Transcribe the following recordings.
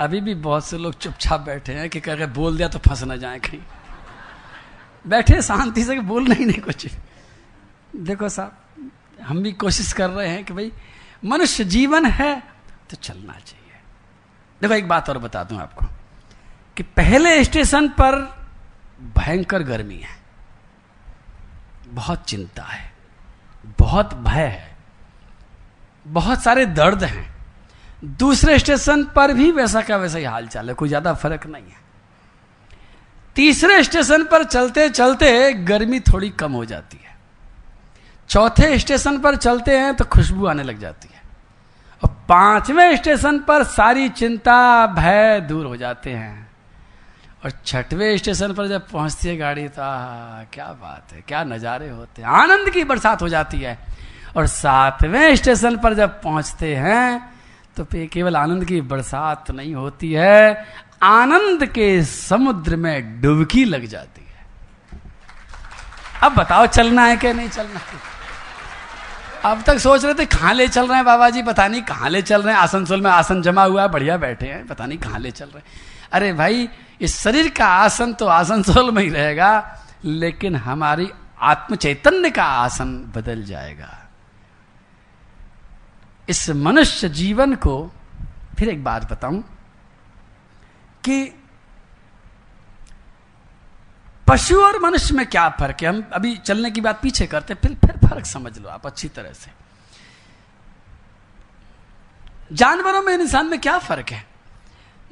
अभी भी बहुत से लोग चुपचाप बैठे हैं कि कह रहे बोल दिया तो फंस ना जाए कहीं, बैठे शांति से बोलना ही नहीं कुछ। देखो साहब, हम भी कोशिश कर रहे हैं कि भाई मनुष्य जीवन है तो चलना चाहिए। देखो एक बात और बता दूं आपको कि पहले स्टेशन पर भयंकर गर्मी है, बहुत चिंता है, बहुत भय है, बहुत सारे दर्द हैं। दूसरे स्टेशन पर भी वैसा का वैसा ही हाल चाल है, कोई ज्यादा फर्क नहीं है। तीसरे स्टेशन पर चलते चलते गर्मी थोड़ी कम हो जाती है, चौथे स्टेशन पर चलते हैं तो खुशबू आने लग जाती है, और पांचवें स्टेशन पर सारी चिंता भय दूर हो जाते हैं, और छठवें स्टेशन पर जब पहुंचती है गाड़ी तो क्या बात है, क्या नज़ारे होते हैं, आनंद की बरसात हो जाती है। और सातवें स्टेशन पर जब पहुंचते हैं तो केवल आनंद की बरसात नहीं होती है, आनंद के समुद्र में डुबकी लग जाती है। अब बताओ चलना है कि नहीं चलना है? अब तक सोच रहे थे कहाँ ले चल रहे हैं बाबा जी, पता नहीं कहाँ ले चल रहे हैं, आसनसोल में आसन जमा हुआ है, बढ़िया बैठे हैं, पता नहीं कहाँ ले चल रहे हैं। अरे भाई, इस शरीर का आसन तो आसनसोल में ही रहेगा, लेकिन हमारी आत्म चैतन्य का आसन बदल जाएगा। इस मनुष्य जीवन को फिर एक बात बताऊं कि पशु और मनुष्य में क्या फर्क है। हम अभी चलने की बात पीछे करते, फिर फर्क समझ लो आप अच्छी तरह से। जानवरों में इंसान में क्या फर्क है?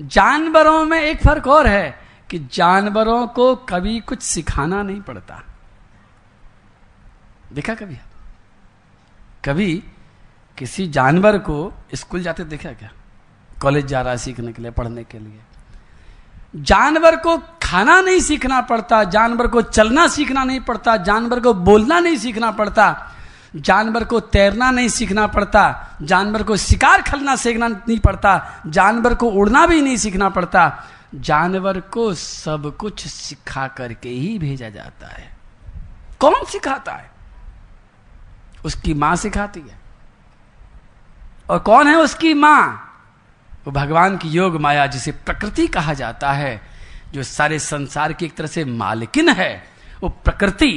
जानवरों में एक फर्क और है कि जानवरों को कभी कुछ सिखाना नहीं पड़ता। देखा कभी किसी जानवर को स्कूल जाते देखा क्या? कॉलेज जा रहा है सीखने के लिए, पढ़ने के लिए। जानवर को खाना नहीं सीखना पड़ता, जानवर को चलना सीखना नहीं पड़ता, जानवर को बोलना नहीं सीखना पड़ता, जानवर को तैरना नहीं सीखना पड़ता, जानवर को शिकार करना सीखना नहीं पड़ता, जानवर को उड़ना भी नहीं सीखना पड़ता। जानवर को सब कुछ सिखा करके ही भेजा जाता है। कौन सिखाता है? उसकी माँ सिखाती है। और कौन है उसकी माँ? वो भगवान की योग माया, जिसे प्रकृति कहा जाता है, जो सारे संसार की एक तरह से मालकिन है। वो प्रकृति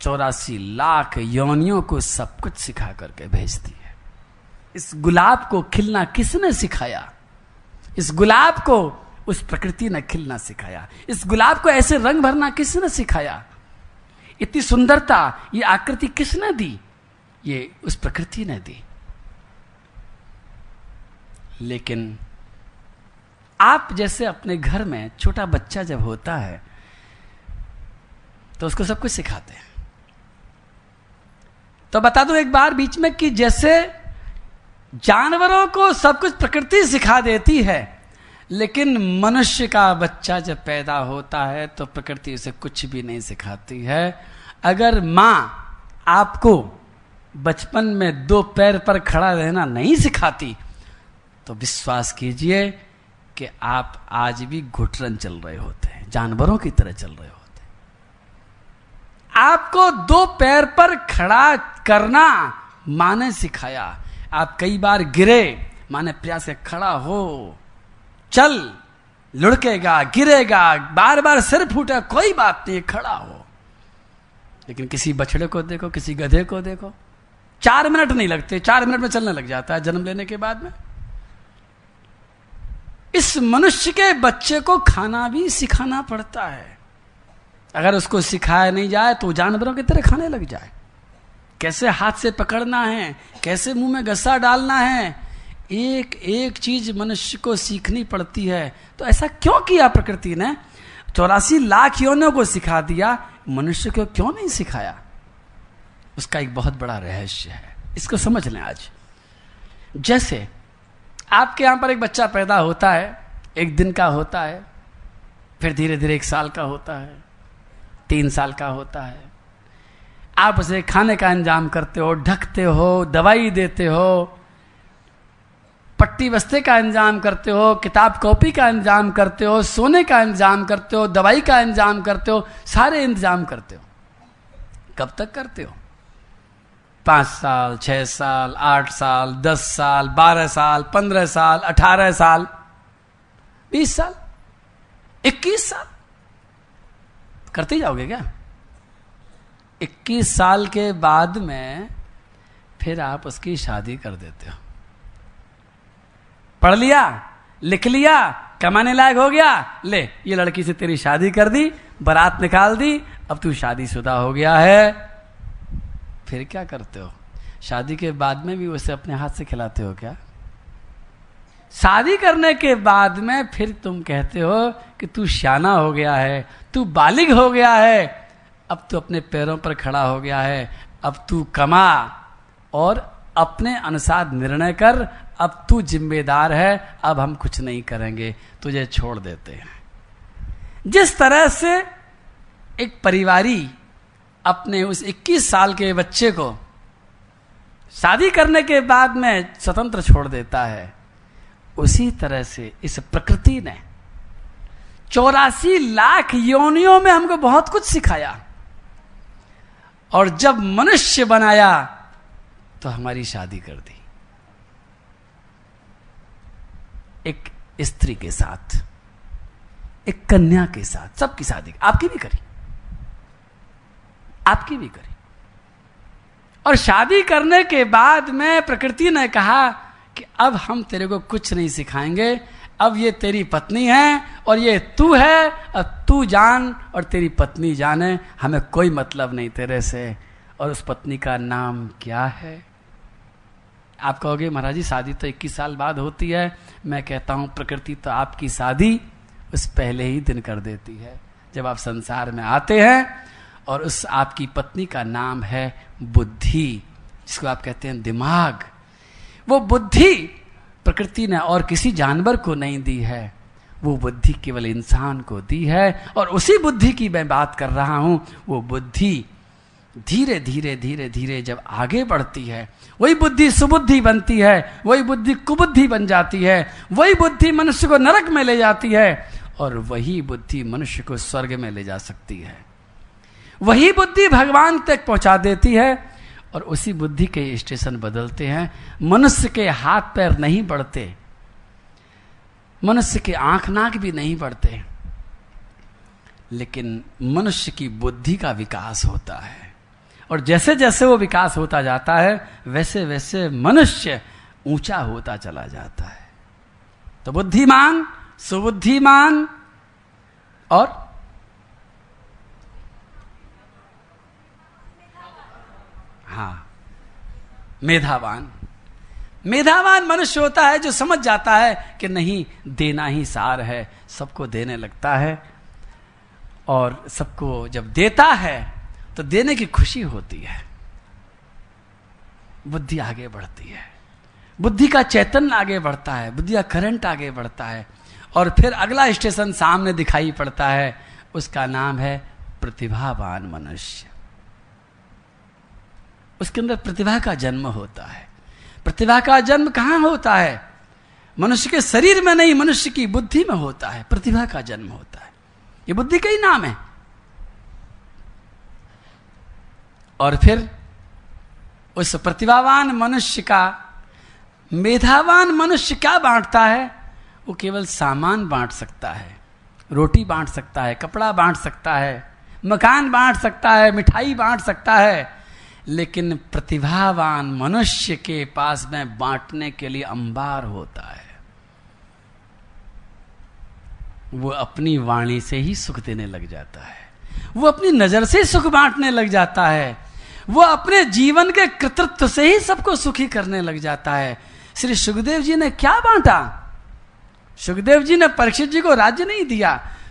84 लाख योनियों को सब कुछ सिखा करके भेजती है। इस गुलाब को खिलना किसने सिखाया? इस गुलाब को उस प्रकृति ने खिलना सिखाया। इस गुलाब को ऐसे रंग भरना किसने सिखाया? इतनी सुंदरता, ये आकृति किसने दी? ये उस प्रकृति ने दी। लेकिन आप जैसे अपने घर में छोटा बच्चा जब होता है तो उसको सब कुछ सिखाते हैं। तो बता दूं एक बार बीच में कि जैसे जानवरों को सब कुछ प्रकृति सिखा देती है, लेकिन मनुष्य का बच्चा जब पैदा होता है तो प्रकृति उसे कुछ भी नहीं सिखाती है। अगर माँ आपको बचपन में 2 पैर पर खड़ा रहना नहीं सिखाती तो विश्वास कीजिए कि आप आज भी घुटरन चल रहे होते हैं, जानवरों की तरह चल रहे होते हैं। आपको 2 पैर पर खड़ा करना माँ ने सिखाया। आप कई बार गिरे, माँ ने प्रयास से खड़ा हो, चल, लुढ़केगा, गिरेगा, बार बार सिर फूटा, कोई बात नहीं, खड़ा हो। लेकिन किसी बछड़े को देखो, किसी गधे को देखो, 4 मिनट नहीं लगते, 4 मिनट में चलने लग जाता है जन्म लेने के बाद में। इस मनुष्य के बच्चे को खाना भी सिखाना पड़ता है। अगर उसको सिखाया नहीं जाए तो जानवरों की तरह खाने लग जाए। कैसे हाथ से पकड़ना है, कैसे मुंह में गस्सा डालना है, एक एक चीज मनुष्य को सीखनी पड़ती है। तो ऐसा क्यों किया प्रकृति ने? 84 लाख योनियों को सिखा दिया, मनुष्य को क्यों नहीं सिखाया? उसका एक बहुत बड़ा रहस्य है, इसको समझ लें आज। जैसे आपके यहाँ पर एक बच्चा पैदा होता है, एक दिन का होता है, फिर धीरे धीरे 1 साल का होता है, 3 साल का होता है। आप उसे खाने का इंतजाम करते हो, ढकते हो, दवाई देते हो, पट्टी बस्ते का इंतजाम करते हो, किताब कॉपी का इंतजाम करते हो, सोने का इंतजाम करते हो, दवाई का इंतजाम करते हो, सारे इंतजाम करते हो। कब तक करते हो? 5 साल, 6 साल, 8 साल, 10 साल, 12 साल, 15 साल, 18 साल, 20 साल, 21 साल करते जाओगे क्या? 21 साल के बाद में फिर आप उसकी शादी कर देते हो। पढ़ लिया, लिख लिया, कमाने लायक हो गया, ले ये लड़की से तेरी शादी कर दी, बारात निकाल दी, अब तू शादीशुदा हो गया है। फिर क्या करते हो? शादी के बाद में भी उसे अपने हाथ से खिलाते हो क्या? शादी करने के बाद में फिर तुम कहते हो कि तू श्याना हो गया है, तू बालिग हो गया है, अब तू अपने पैरों पर खड़ा हो गया है, अब तू कमा और अपने अनुसार निर्णय कर, अब तू जिम्मेदार है, अब हम कुछ नहीं करेंगे, तुझे छोड़ देते हैं। जिस तरह से एक परिवारी अपने उस 21 साल के बच्चे को शादी करने के बाद में स्वतंत्र छोड़ देता है, उसी तरह से इस प्रकृति ने 84 लाख योनियों में हमको बहुत कुछ सिखाया, और जब मनुष्य बनाया तो हमारी शादी कर दी एक स्त्री के साथ, एक कन्या के साथ, सबकी शादी आपकी भी करी, आपकी भी करी। और शादी करने के बाद में प्रकृति ने कहा कि अब हम तेरे को कुछ नहीं सिखाएंगे, अब ये तेरी पत्नी है और ये तू है, और तू जान और तेरी पत्नी जाने, हमें कोई मतलब नहीं तेरे से। और उस पत्नी का नाम क्या है? आप कहोगे महाराज जी शादी तो 21 साल बाद होती है। मैं कहता हूं प्रकृति तो आपकी शादी उस पहले ही दिन कर देती है जब आप संसार में आते हैं, और उस आपकी पत्नी का नाम है बुद्धि, जिसको आप कहते हैं दिमाग। वो बुद्धि प्रकृति ने और किसी जानवर को नहीं दी है, वो बुद्धि केवल इंसान को दी है। और उसी बुद्धि की मैं बात कर रहा हूं। वो बुद्धि धीरे धीरे धीरे धीरे जब आगे बढ़ती है, वही बुद्धि सुबुद्धि बनती है, वही बुद्धि कुबुद्धि बन जाती है, वही बुद्धि मनुष्य को नरक में ले जाती है, और वही बुद्धि मनुष्य को स्वर्ग में ले जा सकती है। वही बुद्धि भगवान तक पहुंचा देती है, और उसी बुद्धि के स्टेशन बदलते हैं। मनुष्य के हाथ पैर नहीं बढ़ते, मनुष्य के आंख नाक भी नहीं बढ़ते, लेकिन मनुष्य की बुद्धि का विकास होता है। और जैसे जैसे वो विकास होता जाता है, वैसे वैसे मनुष्य ऊंचा होता चला जाता है। तो बुद्धिमान, सुबुद्धिमान और हाँ मेधावान। मेधावान मनुष्य होता है जो समझ जाता है कि नहीं, देना ही सार है, सबको देने लगता है। और सबको जब देता है तो देने की खुशी होती है, बुद्धि आगे बढ़ती है, बुद्धि का चैतन्य आगे बढ़ता है, बुद्धि का करंट आगे बढ़ता है। और फिर अगला स्टेशन सामने दिखाई पड़ता है, उसका नाम है प्रतिभावान मनुष्य। उसके अंदर प्रतिभा का जन्म होता है। प्रतिभा का जन्म कहाँ होता है? मनुष्य के शरीर में नहीं, मनुष्य की बुद्धि में होता है, प्रतिभा का जन्म होता है। ये बुद्धि का ही नाम है। और फिर उस प्रतिभावान मनुष्य का, मेधावान मनुष्य क्या बांटता है? वो केवल सामान बांट सकता है, रोटी बांट सकता है, कपड़ा बांट सकता है, मकान बांट सकता है, मिठाई बांट सकता है, लेकिन प्रतिभावान मनुष्य के पास में बांटने के लिए अंबार होता है। वो अपनी वाणी से ही सुख देने लग जाता है, वो अपनी नजर से सुख बांटने लग जाता है, वो अपने जीवन के कृतित्व से ही सबको सुखी करने लग जाता है। श्री सुखदेव जी ने क्या बांटा? सुखदेव जी ने परीक्षित जी को राज्य नहीं दिया,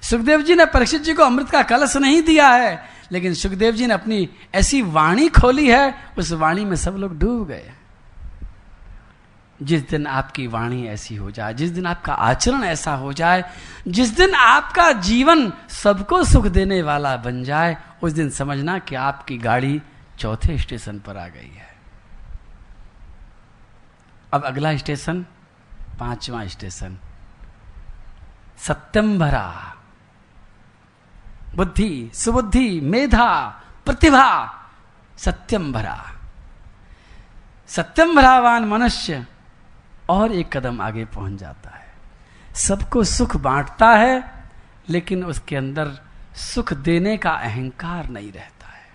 सुखदेव जी ने परीक्षित जी को अमृत का कलश नहीं दिया है, लेकिन सुखदेव जी ने अपनी ऐसी वाणी खोली है, उस वाणी में सब लोग डूब गए। जिस दिन आपकी वाणी ऐसी हो जाए, जिस दिन आपका आचरण ऐसा हो जाए, जिस दिन आपका जीवन सबको सुख देने वाला बन जाए, उस दिन समझना कि आपकी गाड़ी चौथे स्टेशन पर आ गई है। अब अगला स्टेशन, पांचवा स्टेशन, सत्यंभरा। बुद्धि, सुबुद्धि, मेधा, प्रतिभा, सत्यंभरा। सत्यंभरावान मनुष्य और एक कदम आगे पहुंच जाता है। सबको सुख बांटता है, लेकिन उसके अंदर सुख देने का अहंकार नहीं रहता है,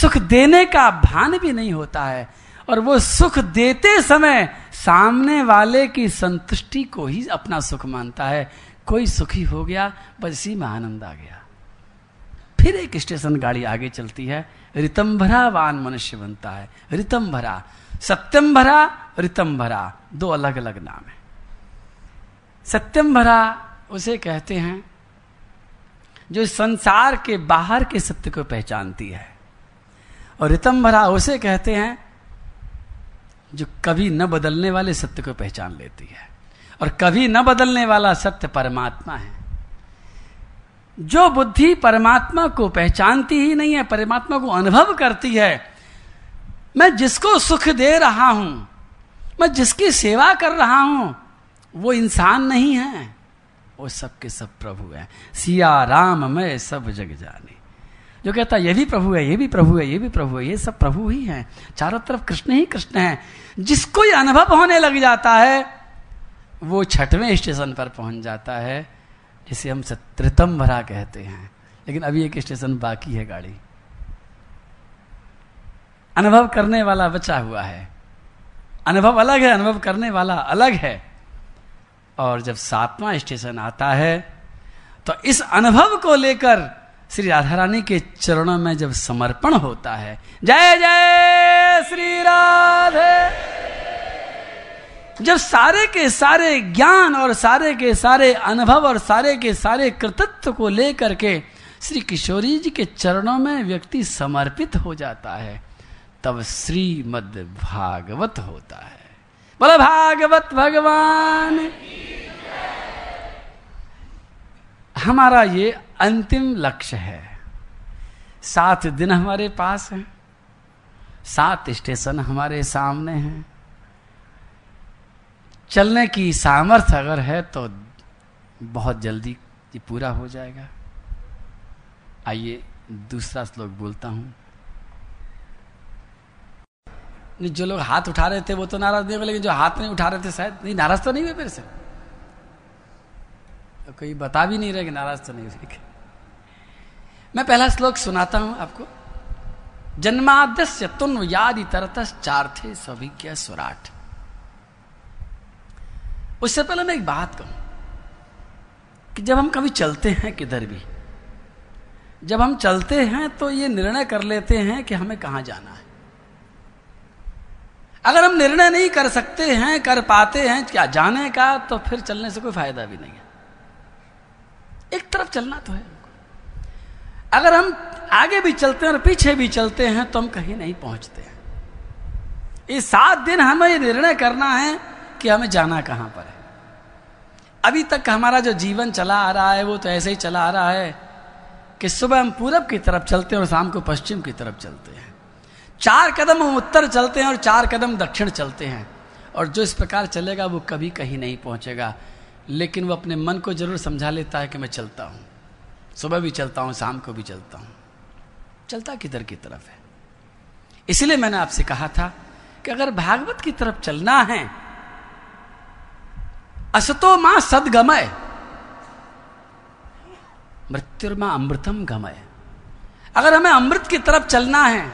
सुख देने का भान भी नहीं होता है, और वो सुख देते समय सामने वाले की संतुष्टि को ही अपना सुख मानता है। कोई सुखी हो गया, बस इसी में आनंद आ गया। फिर एक स्टेशन गाड़ी आगे चलती है, ऋतंभरावान मनुष्य बनता है। ऋतंभरा, सत्यंभरा, ऋतंभरा, दो अलग अलग नाम है। सत्यंभरा उसे कहते हैं जो संसार के बाहर के सत्य को पहचानती है, और ऋतंभरा उसे कहते हैं जो कभी न बदलने वाले सत्य को पहचान लेती है। और कभी न बदलने वाला सत्य परमात्मा है। जो बुद्धि परमात्मा को पहचानती ही नहीं है, परमात्मा को अनुभव करती है, मैं जिसको सुख दे रहा हूं, मैं जिसकी सेवा कर रहा हूं, वो इंसान नहीं है, वो सबके सब प्रभु है। सिया राम मैं सब जग जाने, जो कहता है ये भी प्रभु है, ये भी प्रभु है, ये भी प्रभु है, ये सब प्रभु ही हैं, चारों तरफ कृष्ण ही कृष्ण हैं। जिसको ये अनुभव होने लग जाता है, वो छठवें स्टेशन पर पहुंच जाता है, जिसे हम सत्रितंभरा कहते हैं। लेकिन अभी एक स्टेशन बाकी है गाड़ी, अनुभव करने वाला बचा हुआ है। अनुभव अलग है, अनुभव करने वाला अलग है। और जब सातवां स्टेशन आता है, तो इस अनुभव को लेकर श्री राधा रानी के चरणों में जब समर्पण होता है, जय जय श्री राधे, जब सारे के सारे ज्ञान और सारे के सारे अनुभव और सारे के सारे कृतित्व को लेकर के श्री किशोरी जी के चरणों में व्यक्ति समर्पित हो जाता है, तब श्रीमद् भागवत होता है। बोला भागवत भगवान। हमारा ये अंतिम लक्ष्य है। 7 दिन हमारे पास हैं, 7 स्टेशन हमारे सामने हैं। चलने की सामर्थ्य अगर है तो बहुत जल्दी ये पूरा हो जाएगा। आइए दूसरा श्लोक बोलता हूँ। जो लोग हाथ उठा रहे थे वो तो नाराज नहीं हुए, लेकिन जो हाथ नहीं उठा रहे थे शायद नहीं नाराज तो नहीं हुए मेरे से, तो कोई बता भी नहीं रहा कि नाराज तो नहीं हुए। मैं पहला श्लोक सुनाता हूं आपको। जन्माद्यस्य तुन्वयादि तरतश्चार्थे सभिज्ञ स्वराट। उससे पहले मैं एक बात कहूं कि जब हम कभी चलते हैं, किधर भी जब हम चलते हैं, तो ये निर्णय कर लेते हैं कि हमें कहां जाना है। अगर हम निर्णय नहीं कर सकते हैं, कर पाते हैं क्या जाने का, तो फिर चलने से कोई फायदा भी नहीं है। एक तरफ चलना तो है। अगर हम आगे भी चलते हैं और पीछे भी चलते हैं, तो हम कहीं नहीं पहुंचते हैं। ये 7 दिन हमें ये निर्णय करना है कि हमें जाना कहां पर है। अभी तक हमारा जो जीवन चला आ रहा है, वो तो ऐसे ही चला आ रहा है कि सुबह हम पूरब की तरफ चलते हैं और शाम को पश्चिम की तरफ चलते हैं। 4 कदम हम उत्तर चलते हैं और 4 कदम दक्षिण चलते हैं। और जो इस प्रकार चलेगा वो कभी कहीं नहीं पहुंचेगा। लेकिन वो अपने मन को जरूर समझा लेता है कि मैं चलता हूँ, सुबह भी चलता हूँ, शाम को भी चलता हूँ। चलता किधर की तरफ है। इसलिए मैंने आपसे कहा था कि अगर भागवत की तरफ चलना है, असतो मां सदगमय मृत्युर्मा अमृतम गमय। अगर हमें अमृत की तरफ चलना है,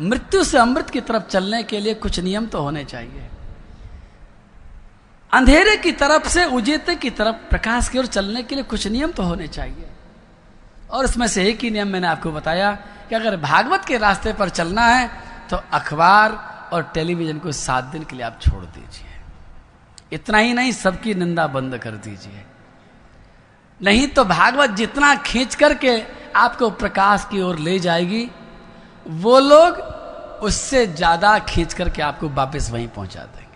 मृत्यु से अमृत की तरफ चलने के लिए कुछ नियम तो होने चाहिए। अंधेरे की तरफ से उजेते की तरफ, प्रकाश की ओर चलने के लिए कुछ नियम तो होने चाहिए। और उसमें से एक ही नियम मैंने आपको बताया कि अगर भागवत के रास्ते पर चलना है, तो अखबार और टेलीविजन को 7 दिन के लिए आप छोड़ दीजिए। इतना ही नहीं, सबकी निंदा बंद कर दीजिए। नहीं तो भागवत जितना खींच करके आपको प्रकाश की ओर ले जाएगी, वो लोग उससे ज्यादा खींच करके आपको वापस वहीं पहुंचा देंगे।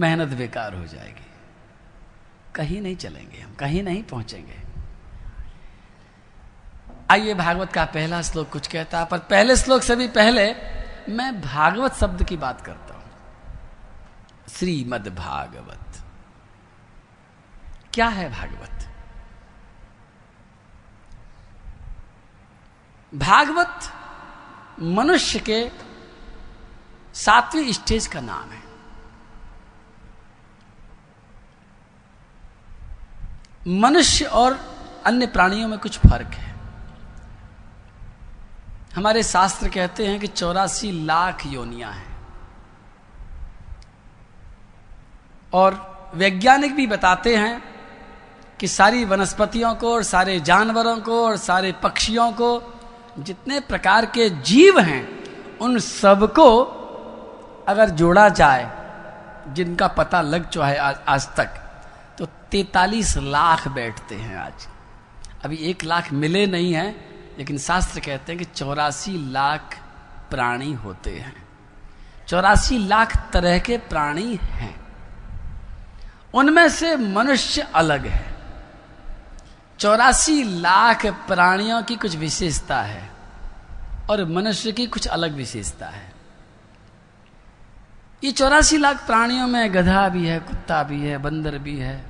मेहनत बेकार हो जाएगी, कहीं नहीं चलेंगे हम, कहीं नहीं पहुंचेंगे। आइए भागवत का पहला श्लोक कुछ कहता है, पर पहले श्लोक से भी पहले मैं भागवत शब्द की बात करता हूं। श्रीमद् भागवत क्या है? भागवत, भागवत मनुष्य के 7वें स्टेज का नाम है। मनुष्य और अन्य प्राणियों में कुछ फर्क है। हमारे शास्त्र कहते हैं कि 84 लाख योनियां हैं और वैज्ञानिक भी बताते हैं कि सारी वनस्पतियों को और सारे जानवरों को और सारे पक्षियों को, जितने प्रकार के जीव हैं उन सबको अगर जोड़ा जाए जिनका पता लग चुका है आज तक, तो 43 लाख बैठते हैं आज। अभी 1 लाख मिले नहीं हैं, लेकिन शास्त्र कहते हैं कि 84 लाख प्राणी होते हैं। 84 लाख तरह के प्राणी हैं, उनमें से मनुष्य अलग है। 84 लाख प्राणियों की कुछ विशेषता है और मनुष्य की कुछ अलग विशेषता है। ये 84 लाख प्राणियों में गधा भी है, कुत्ता भी है, बंदर भी है,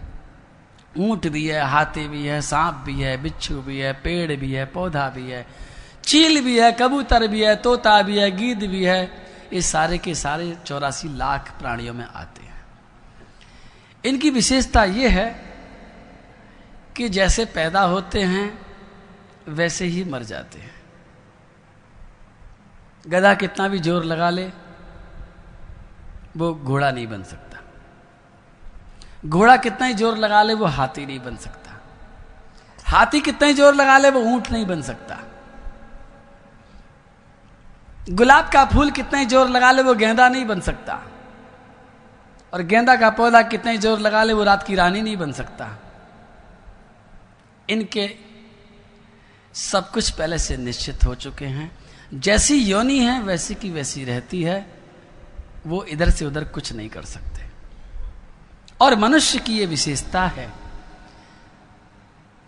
ऊंट भी है, हाथी भी है, सांप भी है, बिच्छू भी है, पेड़ भी है, पौधा भी है, चील भी है, कबूतर भी है, तोता भी है, गीद भी है। ये सारे के सारे 84 लाख प्राणियों में आते हैं। इनकी विशेषता ये है कि जैसे पैदा होते हैं वैसे ही मर जाते हैं। गधा कितना भी जोर लगा ले वो घोड़ा नहीं बन सकता, घोड़ा कितना ही जोर लगा ले वो हाथी नहीं बन सकता, हाथी कितना ही जोर लगा ले वो ऊंट नहीं बन सकता, गुलाब का फूल कितना ही जोर लगा ले वो गेंदा नहीं बन सकता, और गेंदा का पौधा कितना ही जोर लगा ले वो रात की रानी नहीं बन सकता। इनके सब कुछ पहले से निश्चित हो चुके हैं। जैसी योनि है वैसी की वैसी रहती है, वो इधर से उधर कुछ नहीं कर सकते। और मनुष्य की ये विशेषता है,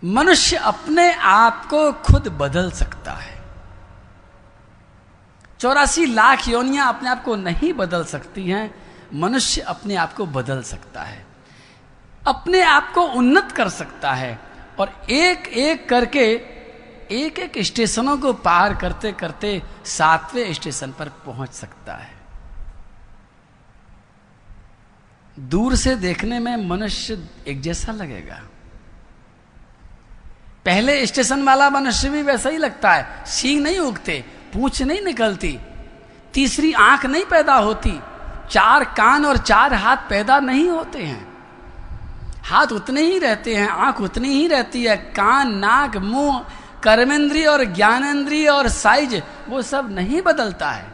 मनुष्य अपने आप को खुद बदल सकता है। 84 लाख योनियां अपने आप को नहीं बदल सकती हैं, मनुष्य अपने आप को बदल सकता है, अपने आप को उन्नत कर सकता है, और एक एक करके एक एक स्टेशनों को पार करते करते 7वें स्टेशन पर पहुंच सकता है। दूर से देखने में मनुष्य एक जैसा लगेगा, पहले स्टेशन वाला मनुष्य भी वैसा ही लगता है। सींग नहीं उगते, पूंछ नहीं निकलती, तीसरी आंख नहीं पैदा होती, 4 कान और 4 हाथ पैदा नहीं होते हैं। हाथ उतने ही रहते हैं, आंख उतनी ही रहती है, कान, नाक, मुंह, कर्मेंद्रिय और ज्ञानेंद्रिय और साइज वो सब नहीं बदलता है।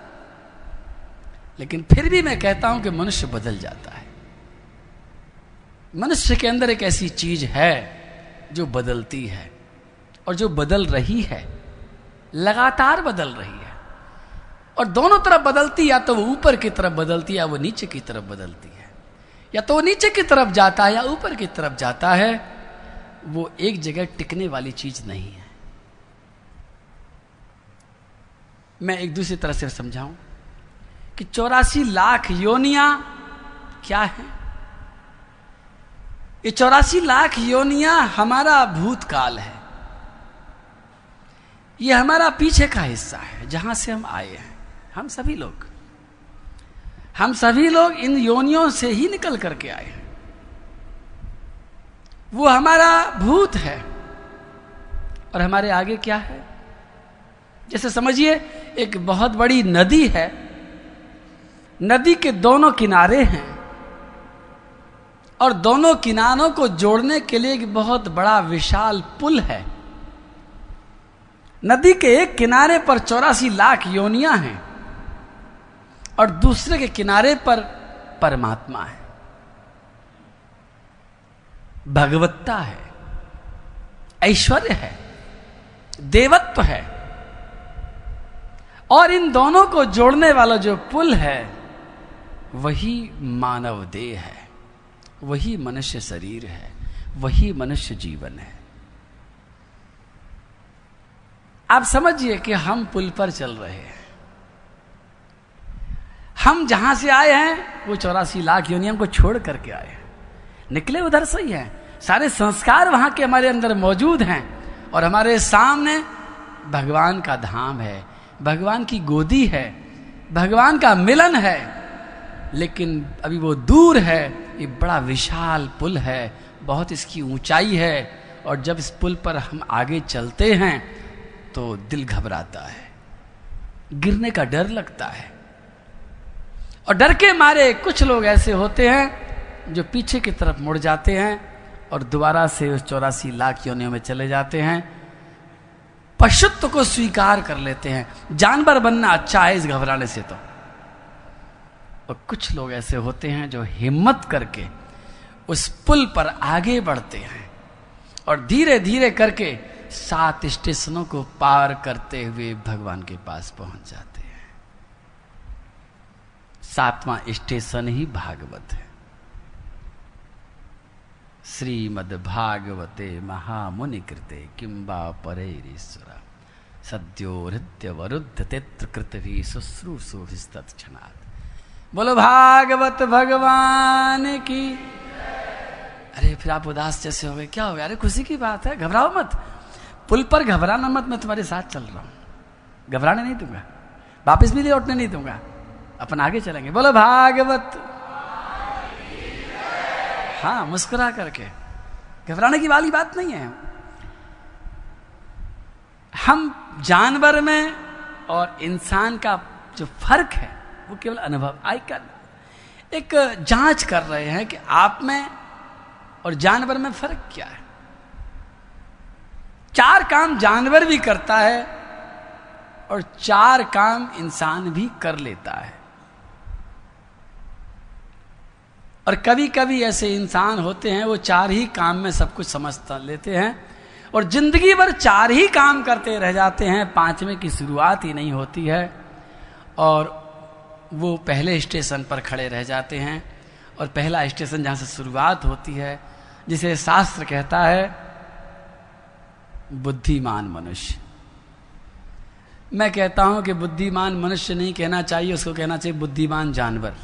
लेकिन फिर भी मैं कहता हूं कि मनुष्य बदल जाता है। मनुष्य के अंदर एक ऐसी चीज है जो बदलती है और जो बदल रही है, लगातार बदल रही है, और दोनों तरफ बदलती, या तो वो ऊपर की तरफ बदलती या वो नीचे की तरफ बदलती है, या तो वो नीचे की तरफ जाता है या ऊपर की तरफ जाता है। वो एक जगह टिकने वाली चीज नहीं है। मैं एक दूसरी तरह से समझाऊं कि 84 लाख योनियां क्या है। ये 84 लाख योनियां हमारा भूतकाल है, ये हमारा पीछे का हिस्सा है, जहां से हम आए हैं। हम सभी लोग इन योनियों से ही निकल करके आए हैं। वो हमारा भूत है। और हमारे आगे क्या है, जैसे समझिए एक बहुत बड़ी नदी है, नदी के दोनों किनारे हैं और दोनों किनारों को जोड़ने के लिए एक बहुत बड़ा विशाल पुल है। नदी के एक किनारे पर 84 लाख योनियां हैं और दूसरे के किनारे पर परमात्मा है, भगवत्ता है, ऐश्वर्य है, देवत्व है। और इन दोनों को जोड़ने वाला जो पुल है वही मानव देह है, वही मनुष्य शरीर है, वही मनुष्य जीवन है। आप समझिए कि हम पुल पर चल रहे हैं। हम जहां से आए हैं वो 84 लाख योनियों को छोड़ करके आए हैं, निकले उधर से ही हैं। सारे संस्कार वहां के हमारे अंदर मौजूद हैं और हमारे सामने भगवान का धाम है, भगवान की गोदी है, भगवान का मिलन है। लेकिन अभी वो दूर है, ये बड़ा विशाल पुल है, बहुत इसकी ऊंचाई है और जब इस पुल पर हम आगे चलते हैं तो दिल घबराता है, गिरने का डर लगता है। और डर के मारे कुछ लोग ऐसे होते हैं जो पीछे की तरफ मुड़ जाते हैं और दोबारा से उस 84 लाख योनियों में चले जाते हैं, पशुत्व को स्वीकार कर लेते हैं। जानवर बनना अच्छा है इस घबराने से तो। और कुछ लोग ऐसे होते हैं जो हिम्मत करके उस पुल पर आगे बढ़ते हैं और धीरे धीरे करके 7 स्टेशनों को पार करते हुए भगवान के पास पहुंच जाते हैं। 7वां स्टेशन ही भागवत है। श्रीमद् भागवते महामुनि कृते किंबा परेरीश्वरा सद्यो हृदय वरुद्ध तेत्र कृत भी शुश्रूषु तत्क्षणात्। बोलो भागवत भगवान की। अरे फिर आप उदास जैसे हो गए, क्या हो गया? अरे खुशी की बात है, घबराओ मत, पुल पर घबराना मत, मैं तुम्हारे साथ चल रहा हूं, घबराने नहीं दूंगा, वापस भी लौटने नहीं दूंगा, अपन आगे चलेंगे। बोलो भागवत। हाँ, मुस्कुरा करके, घबराने की वाली बात नहीं है। हम जानवर में और इंसान का जो फर्क है वो केवल अनुभव, आई कर एक जांच कर रहे हैं कि आप में और जानवर में फर्क क्या है। 4 काम जानवर भी करता है और 4 काम इंसान भी कर लेता है। और कभी कभी ऐसे इंसान होते हैं वो 4 ही काम में सब कुछ समझता लेते हैं और जिंदगी भर 4 ही काम करते रह जाते हैं, 5वें की शुरुआत ही नहीं होती है और वो पहले स्टेशन पर खड़े रह जाते हैं। और पहला स्टेशन जहाँ से शुरुआत होती है, जिसे शास्त्र कहता है बुद्धिमान मनुष्य। मैं कहता हूं कि बुद्धिमान मनुष्य नहीं कहना चाहिए, उसको कहना चाहिए बुद्धिमान जानवर,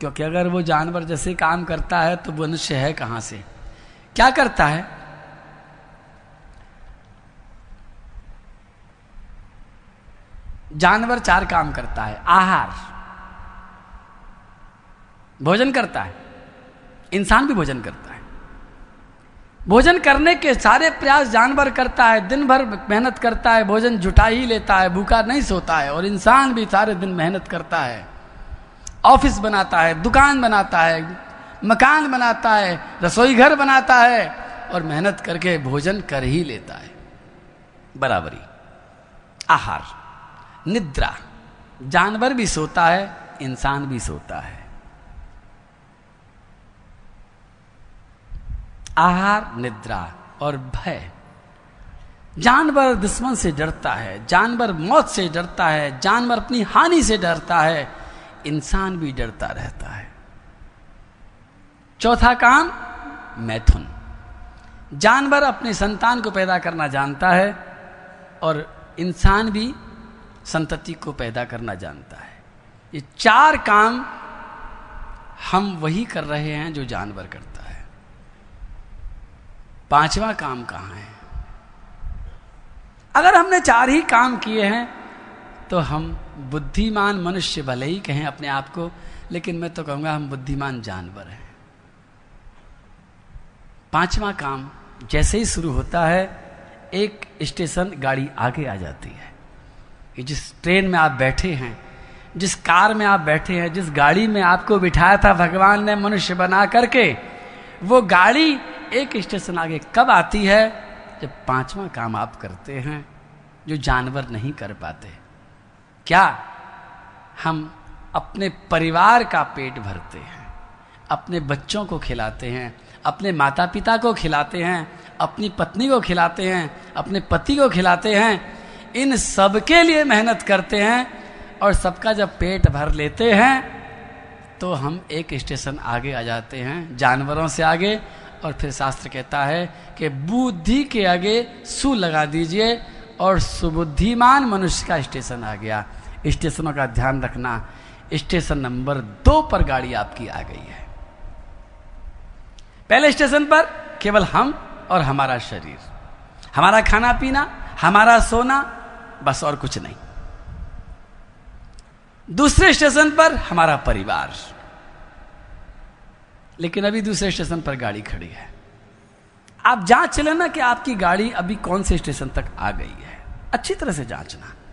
क्योंकि अगर वो जानवर जैसे काम करता है तो मनुष्य है कहां से, क्या करता है? जानवर 4 काम करता है। आहार, भोजन करता है। इंसान भी भोजन करता है। भोजन करने के सारे प्रयास जानवर करता है, दिन भर मेहनत करता है, भोजन जुटा ही लेता है, भूखा नहीं सोता है। और इंसान भी सारे दिन मेहनत करता है, ऑफिस बनाता है, दुकान बनाता है, मकान बनाता है, रसोई घर बनाता है और मेहनत करके भोजन कर ही लेता है। बराबरी, आहार, निद्रा, जानवर भी सोता है, इंसान भी सोता है। आहार, निद्रा और भय। जानवर दुश्मन से डरता है, जानवर मौत से डरता है, जानवर अपनी हानि से डरता है, इंसान भी डरता रहता है। 4वां काम मैथुन। जानवर अपने संतान को पैदा करना जानता है और इंसान भी संतति को पैदा करना जानता है। ये 4 काम हम वही कर रहे हैं जो जानवर करते हैं। 5वां काम कहाँ है? अगर हमने 4 ही काम किए हैं तो हम बुद्धिमान मनुष्य भले ही कहें अपने आप को, लेकिन मैं तो कहूंगा हम बुद्धिमान जानवर हैं। 5वां काम जैसे ही शुरू होता है, 1 स्टेशन गाड़ी आगे आ जाती है। ये जिस ट्रेन में आप बैठे हैं, जिस कार में आप बैठे हैं, जिस गाड़ी में आपको बिठाया था भगवान ने मनुष्य बना करके, वो गाड़ी 1 स्टेशन आगे कब आती है? जब 5वां काम आप करते हैं जो जानवर नहीं कर पाते। क्या हम अपने परिवार का पेट भरते हैं, अपने बच्चों को खिलाते हैं, अपने माता पिता को खिलाते हैं, अपनी पत्नी को खिलाते हैं, अपने पति को खिलाते हैं, इन सब के लिए मेहनत करते हैं और सबका जब पेट भर लेते हैं तो हम 1 स्टेशन आगे आ जाते हैं जानवरों से आगे। और फिर शास्त्र कहता है कि बुद्धि के आगे सु लगा दीजिए और सुबुद्धिमान मनुष्य का स्टेशन आ गया। स्टेशनों का ध्यान रखना। स्टेशन नंबर 2 पर गाड़ी आपकी आ गई है। पहले स्टेशन पर केवल हम और हमारा शरीर, हमारा खाना पीना, हमारा सोना, बस और कुछ नहीं। दूसरे स्टेशन पर हमारा परिवार, लेकिन अभी दूसरे स्टेशन पर गाड़ी खड़ी है। आप जांच लेना कि आपकी गाड़ी अभी कौन से स्टेशन तक आ गई है, अच्छी तरह से जांचना।